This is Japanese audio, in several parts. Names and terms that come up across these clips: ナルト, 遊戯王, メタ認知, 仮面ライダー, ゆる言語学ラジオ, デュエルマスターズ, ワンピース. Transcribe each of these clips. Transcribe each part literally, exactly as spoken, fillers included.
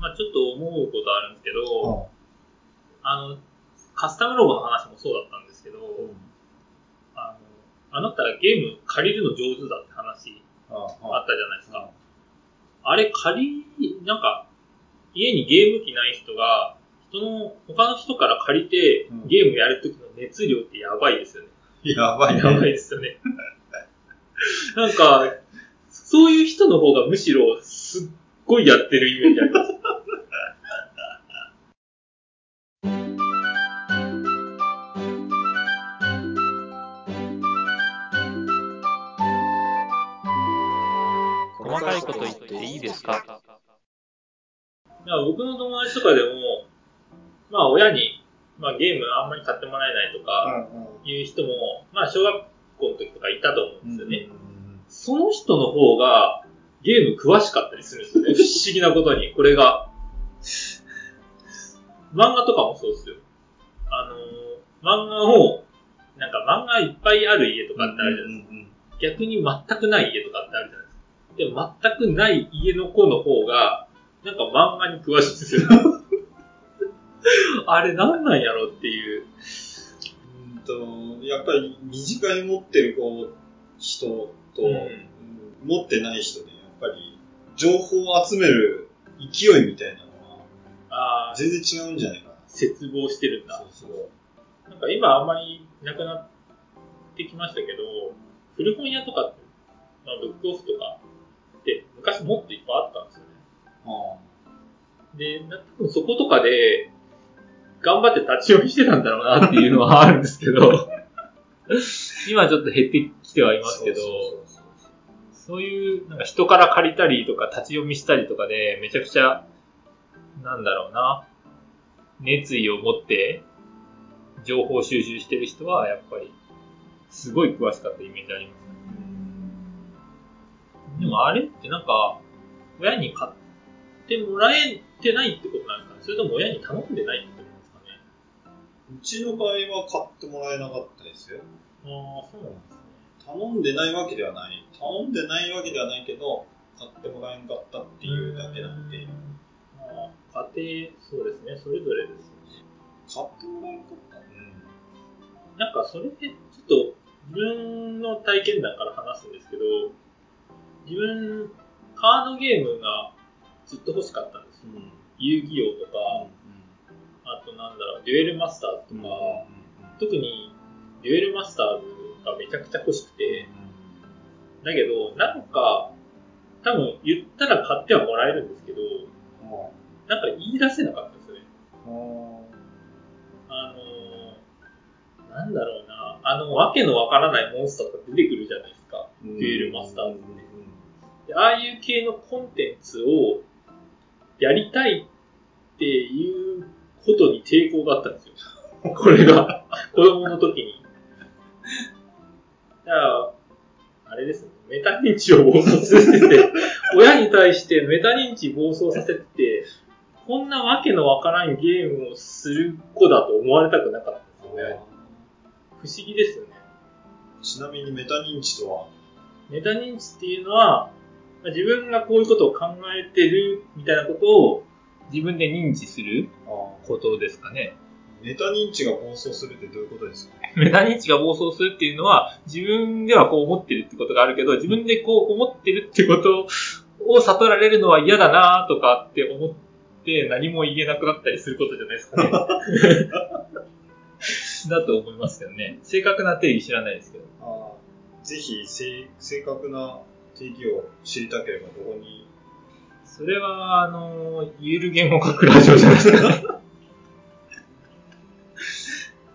まあ、ちょっと思うことあるんですけど、あのカスタムロボの話もそうだったんですけど、うん、あの、あなたゲーム借りるの上手だって話あったじゃないですか。あれ借り、なんか家にゲーム機ない人が人の他の人から借りてゲームやるときの熱量ってやばいですよね。うん、やばい、ね、やばいですよね。なんかそういう人の方がむしろすっごいやってるイメージあります。細かいこと言っていいですか？僕の友達とかでも、まあ親に、まあ、ゲームあんまり買ってもらえないとかいう人も、まあ小学校の時とかいたと思うんですよね。その人の方がゲーム詳しかったりするんですよね。不思議なことに、これが。漫画とかもそうですよ。あの、漫画を、なんか漫画いっぱいある家とかってあるじゃないですか。逆に全くない家とかってあるじゃないですか。で全くない家の子の方がなんか漫画に詳しいんですよ。あれなんなんやろっていう。うんとやっぱり身近に持ってる子人と、うん、持ってない人でやっぱり情報を集める勢いみたいなのは全然違うんじゃないかな。絶望してるんだ。そうそう。なんか今あんまりなくなってきましたけど、古本屋とかってブックオフとか。昔もっといっぱいあったんですよね。うん、で、多分そことかで頑張って立ち読みしてたんだろうなっていうのはあるんですけど、今ちょっと減ってきてはいますけど、そういうなんか人から借りたりとか立ち読みしたりとかでめちゃくちゃなんだろうな熱意を持って情報収集してる人はやっぱりすごい詳しかったイメージあります。でもあれってなんか、親に買ってもらえてないってことなんですかね。それとも親に頼んでないってことなんですかね。うちの場合は買ってもらえなかったですよ。ああ、そうなんですね。頼んでないわけではない。頼んでないわけではないけど、買ってもらえなかったっていうだけなんで。ああ、家庭、そうですね。それぞれですね。買ってもらえなかったね。うん、なんかそれって、ちょっと自分の体験談から話すんですけど、自分、カードゲームがずっと欲しかったんですよ。うん、遊戯王とか、うん、あとなんだろう、デュエルマスターズとか、うん、特にデュエルマスターズがめちゃくちゃ欲しくて、うん、だけど、なんか、多分言ったら買ってはもらえるんですけど、うん、なんか言い出せなかったんですよね。うん、あの、なんだろうな、あの、わけのわからないモンスターとか出てくるじゃないですか、うん、デュエルマスターズって。ああいう系のコンテンツをやりたいっていうことに抵抗があったんですよ。これが子供の時に。だから、あれですね、メタ認知を暴走させてて、親に対してメタ認知暴走させてて、こんなわけのわからんゲームをする子だと思われたくなかったんですよね。不思議ですよね。ちなみにメタ認知とは？メタ認知っていうのは、自分がこういうことを考えてるみたいなことを自分で認知することですかね。メタ認知が暴走するってどういうことですか？メタ認知が暴走するっていうのは自分ではこう思ってるってことがあるけど、自分でこう思ってるってことを悟られるのは嫌だなとかって思って何も言えなくなったりすることじゃないですかね。だと思いますけどね。正確な定義知らないですけど。ああ、ぜひ正確な定義を知りたければどこに。それはあのゆる言語学ラジオじゃないですか。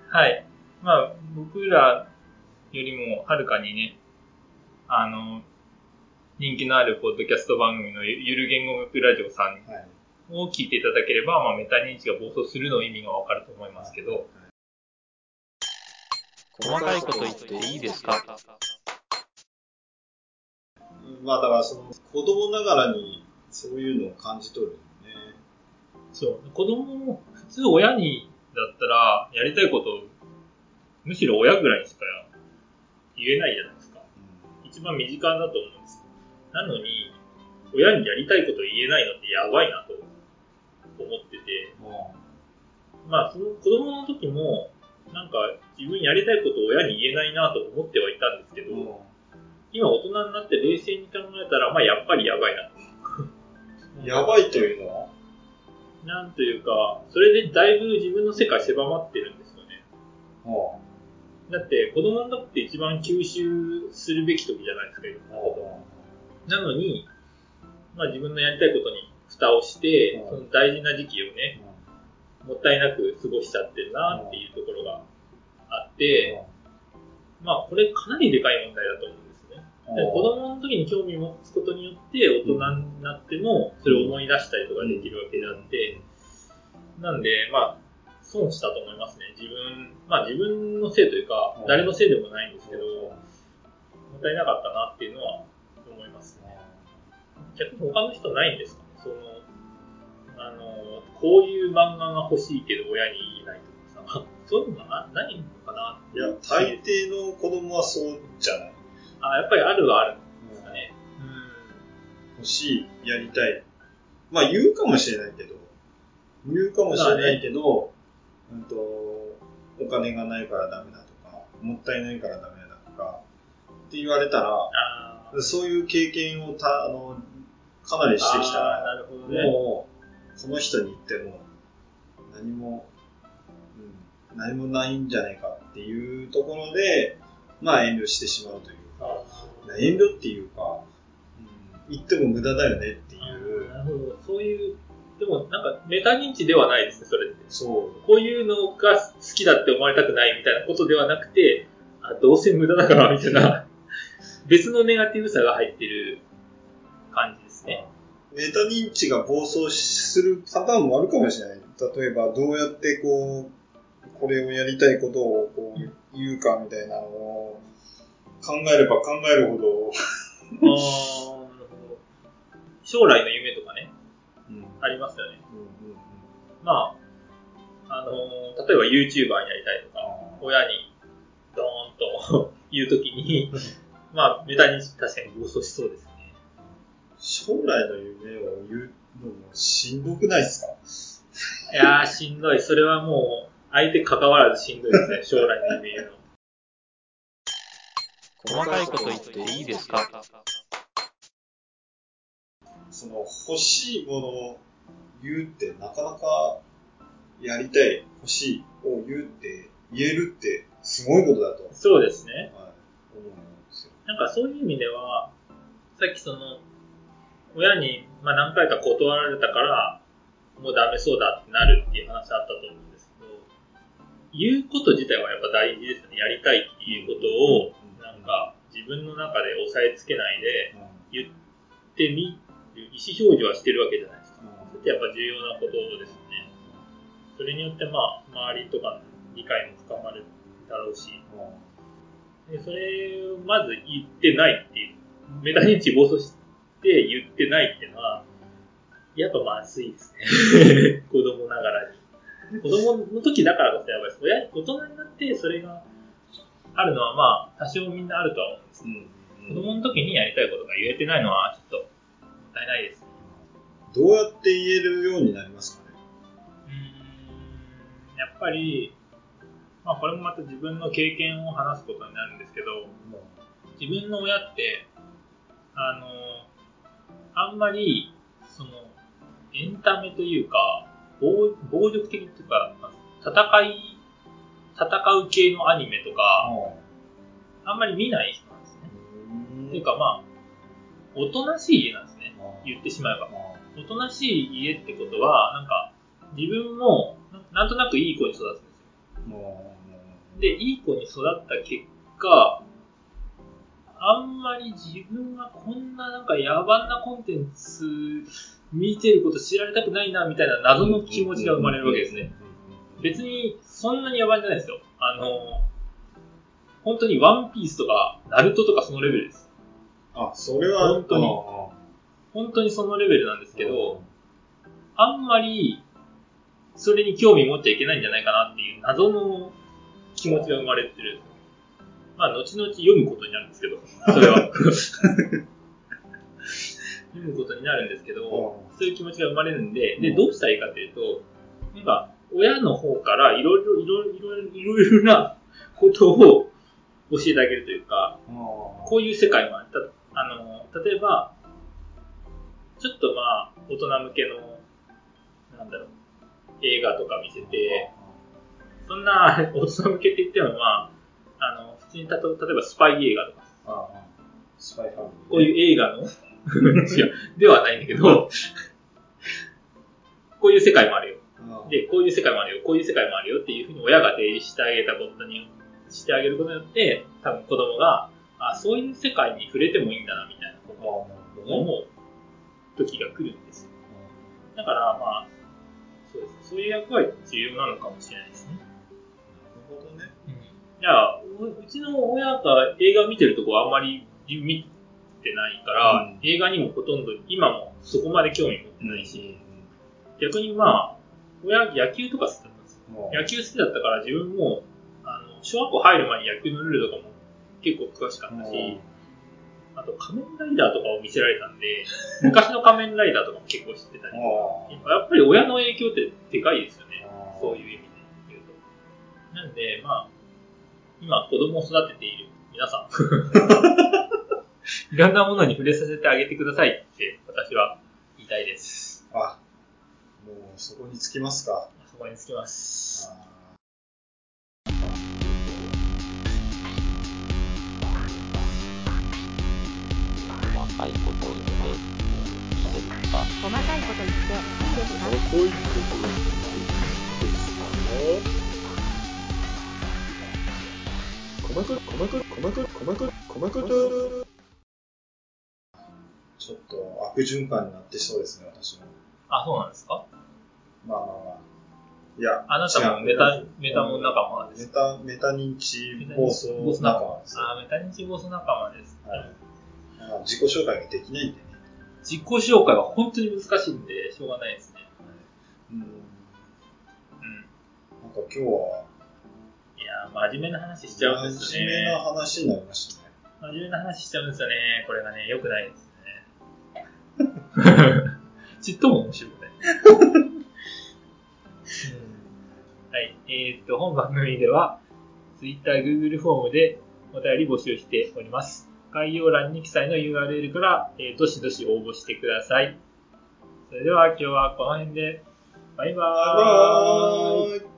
はい。まあ僕らよりもはるかにね、あの人気のあるポッドキャスト番組のゆる言語学ラジオさんを聞いていただければ、はい、まあメタ認知が暴走するの意味がわかると思いますけど。はい、細かいこと言っていいですか？まあだからその子供ながらにそういうのを感じ取るよね。そう。子供も普通親にだったらやりたいことをむしろ親ぐらいしか言えないじゃないですか。うん、一番身近だと思うんです。なのに親にやりたいことを言えないのってやばいなとて、うん、まあその子供の時もなんか自分やりたいことを親に言えないなと思ってはいたんですけど、うん、今大人になって冷静に考えたらまあやっぱりやばいなとやばいというのはなんというか、それでだいぶ自分の世界狭まってるんですよね。うん、だって子供だって一番吸収するべき時じゃないですか、いろんなこと。なのに、まあ、自分のやりたいことに蓋をして、うん、その大事な時期をね、うん、もったいなく過ごしちゃってるなっていうところがあって、うん、まあこれかなりでかい問題だと思うんですね。うん、子供の時に興味を持つことによって大人になってもそれを思い出したりとかできるわけであって、なんでまあ損したと思いますね。自分、まあ自分のせいというか、うん、誰のせいでもないんですけど、うん、もったいなかったなっていうのは思いますね。逆に他の人ないんですかね。そのあのこういう漫画が欲しいけど親に言えないとかさ、そういうのがないのかな。いや、大抵の子供はそうじゃない。あ、やっぱりあるはあるんですかね。うんうん、欲しい、やりたい。まあ言うかもしれないけど、言うかもしれないけど。うんと、お金がないからダメだとか、もったいないからダメだとかって言われたら、あ、そういう経験をたあのかなりしてきたら、なるほどね、もうこの人に言っても何も、うん、何もないんじゃないかっていうところで、まあ遠慮してしまうというか、遠慮っていうか、うん、言っても無駄だよねっていう。なるほど、そういう。でもなんかメタ認知ではないですね、それって。そう。こういうのが好きだって思われたくないみたいなことではなくて、あ、どうせ無駄だからみたいな別のネガティブさが入ってる感じですね。メタ認知が暴走するパターンもあるかもしれない。例えばどうやってこうこれをやりたいことをこう言うかみたいなのを考えれば考えるほどあー、なるほど。将来の夢とかね。ありますよね。うんうんうん、まあ、あのー、例えば YouTuber になりたいとか、親にドーンと言うときに、まあ、メタ認知確かに暴走しそうですね。将来の夢を言うのもしんどくないですか？いやー、しんどい。それはもう、相手関わらずしんどいですね、将来の夢言うの。細かいこと言っていいですか？その欲しいものを言うってなかなかやりたい、欲しいを言うって言えるってすごいことだと。そうですね。はい、思うんですよ。なんかそういう意味では、さっきその親にまあ何回か断られたからもうダメそうだってなるっていう話あったと思うんですけど、言うこと自体はやっぱ大事ですね。やりたいっていうことをなんか自分の中で抑えつけないで言ってみ意思表示はしてるわけじゃないですか。それってやっぱ重要なことですね。それによってまあ周りとかの理解も深まるだろうし、でそれをまず言ってないっていう、メタ認知暴走して言ってないっていうのはやっぱまずいですね。子供ながらに、子供の時だからこそやばいです。親、大人になってそれがあるのはまあ多少みんなあるとは思うんですけど、うんうん、子供の時にやりたいことが言えてないのはちょっとないです。どうやって言えるようになりますかね。うーん、やっぱり、まあ、これもまた自分の経験を話すことになるんですけど、自分の親ってあのあんまりそのエンタメというか 暴, 暴力的というか戦い戦う系のアニメとか、うん、あんまり見ない人なんですね。というかまあおとなしい家なんですね。言ってしまえば。おとなしい家ってことは、なんか、自分も、なんとなくいい子に育つんですよ。で、いい子に育った結果、あんまり自分がこんななんか野蛮なコンテンツ見てること知られたくないな、みたいな謎の気持ちが生まれるわけですね。別に、そんなに野蛮じゃないですよ。あの、本当にワンピースとか、ナルトとかそのレベルです。あ、それは本当に、本当にそのレベルなんですけど、あんまりそれに興味持っちゃいけないんじゃないかなっていう謎の気持ちが生まれてる。まあ、後々読むことになるんですけど、それは。読むことになるんですけど、そういう気持ちが生まれるんで、で、どうしたらいいかというと、には親の方からいろいろいろいろいろいろなことを教えてあげるというか、こういう世界もあった。あの例えばちょっとまあ大人向けのなんだろう映画とか見せて、そんな大人向けって言ってもまああの普通に例えばスパイ映画とか、あスパイファンこういう映画の違うではないんだけど、こういう世界もあるよ。で、こういう世界もあるよ、こういう世界もあるよっていうふうに親が提示してあげたことにしてあげることによって、多分子供が、あ、そういう世界に触れてもいいんだなみたいなことを思う時が来るんですよ。だからまあ、そうです。そういう役割って重要なのかもしれないですね。なるほどね。いや、うちの親が映画見てるとこはあんまり見てないから、うん、映画にもほとんど今もそこまで興味持ってないし、うん、逆にまあ、親野球とか好きだったんですよ。野球好きだったから自分もあの小学校入る前に野球のルールとかも結構詳しかったし、あと仮面ライダーとかを見せられたんで昔の仮面ライダーとかも結構知ってたりとか、やっぱり親の影響ってでかいですよね、そういう意味で言うと。なんでまあ今子供を育てている皆さんいろんなものに触れさせてあげてくださいって私は言いたいです。あ、もうそこにつきますか。そこにつきます。あ、細かいこと言っていいですか。細かいこと言っていいですか。細かいこと言っていいですかね。細かい細かい細かい細かい細かいちょっと悪循環になってそうですね、私も。あ、そうなんですか。まあまあまあ。いや、あなたもメタ、メタも仲間です。メタ、メタ認知暴走仲間です。あ、メタ認知暴走仲間です。はい。まあ、自己紹介ができないんでね。自己紹介は本当に難しいんで、しょうがないですね。うん。うん。なんか今日は。いや、真面目な話しちゃうんですよね。真面目な話になりましたね。真面目な話しちゃうんですよね。これがね、良くないですね。ちっとも面白くない、はい。えー、っと本番組では Twitter、Google フォームでお便り募集しております。概要欄に記載の ユーアールエル から、えー、どしどし応募してください。それでは今日はこの辺でバイバーイ。バイバーイ。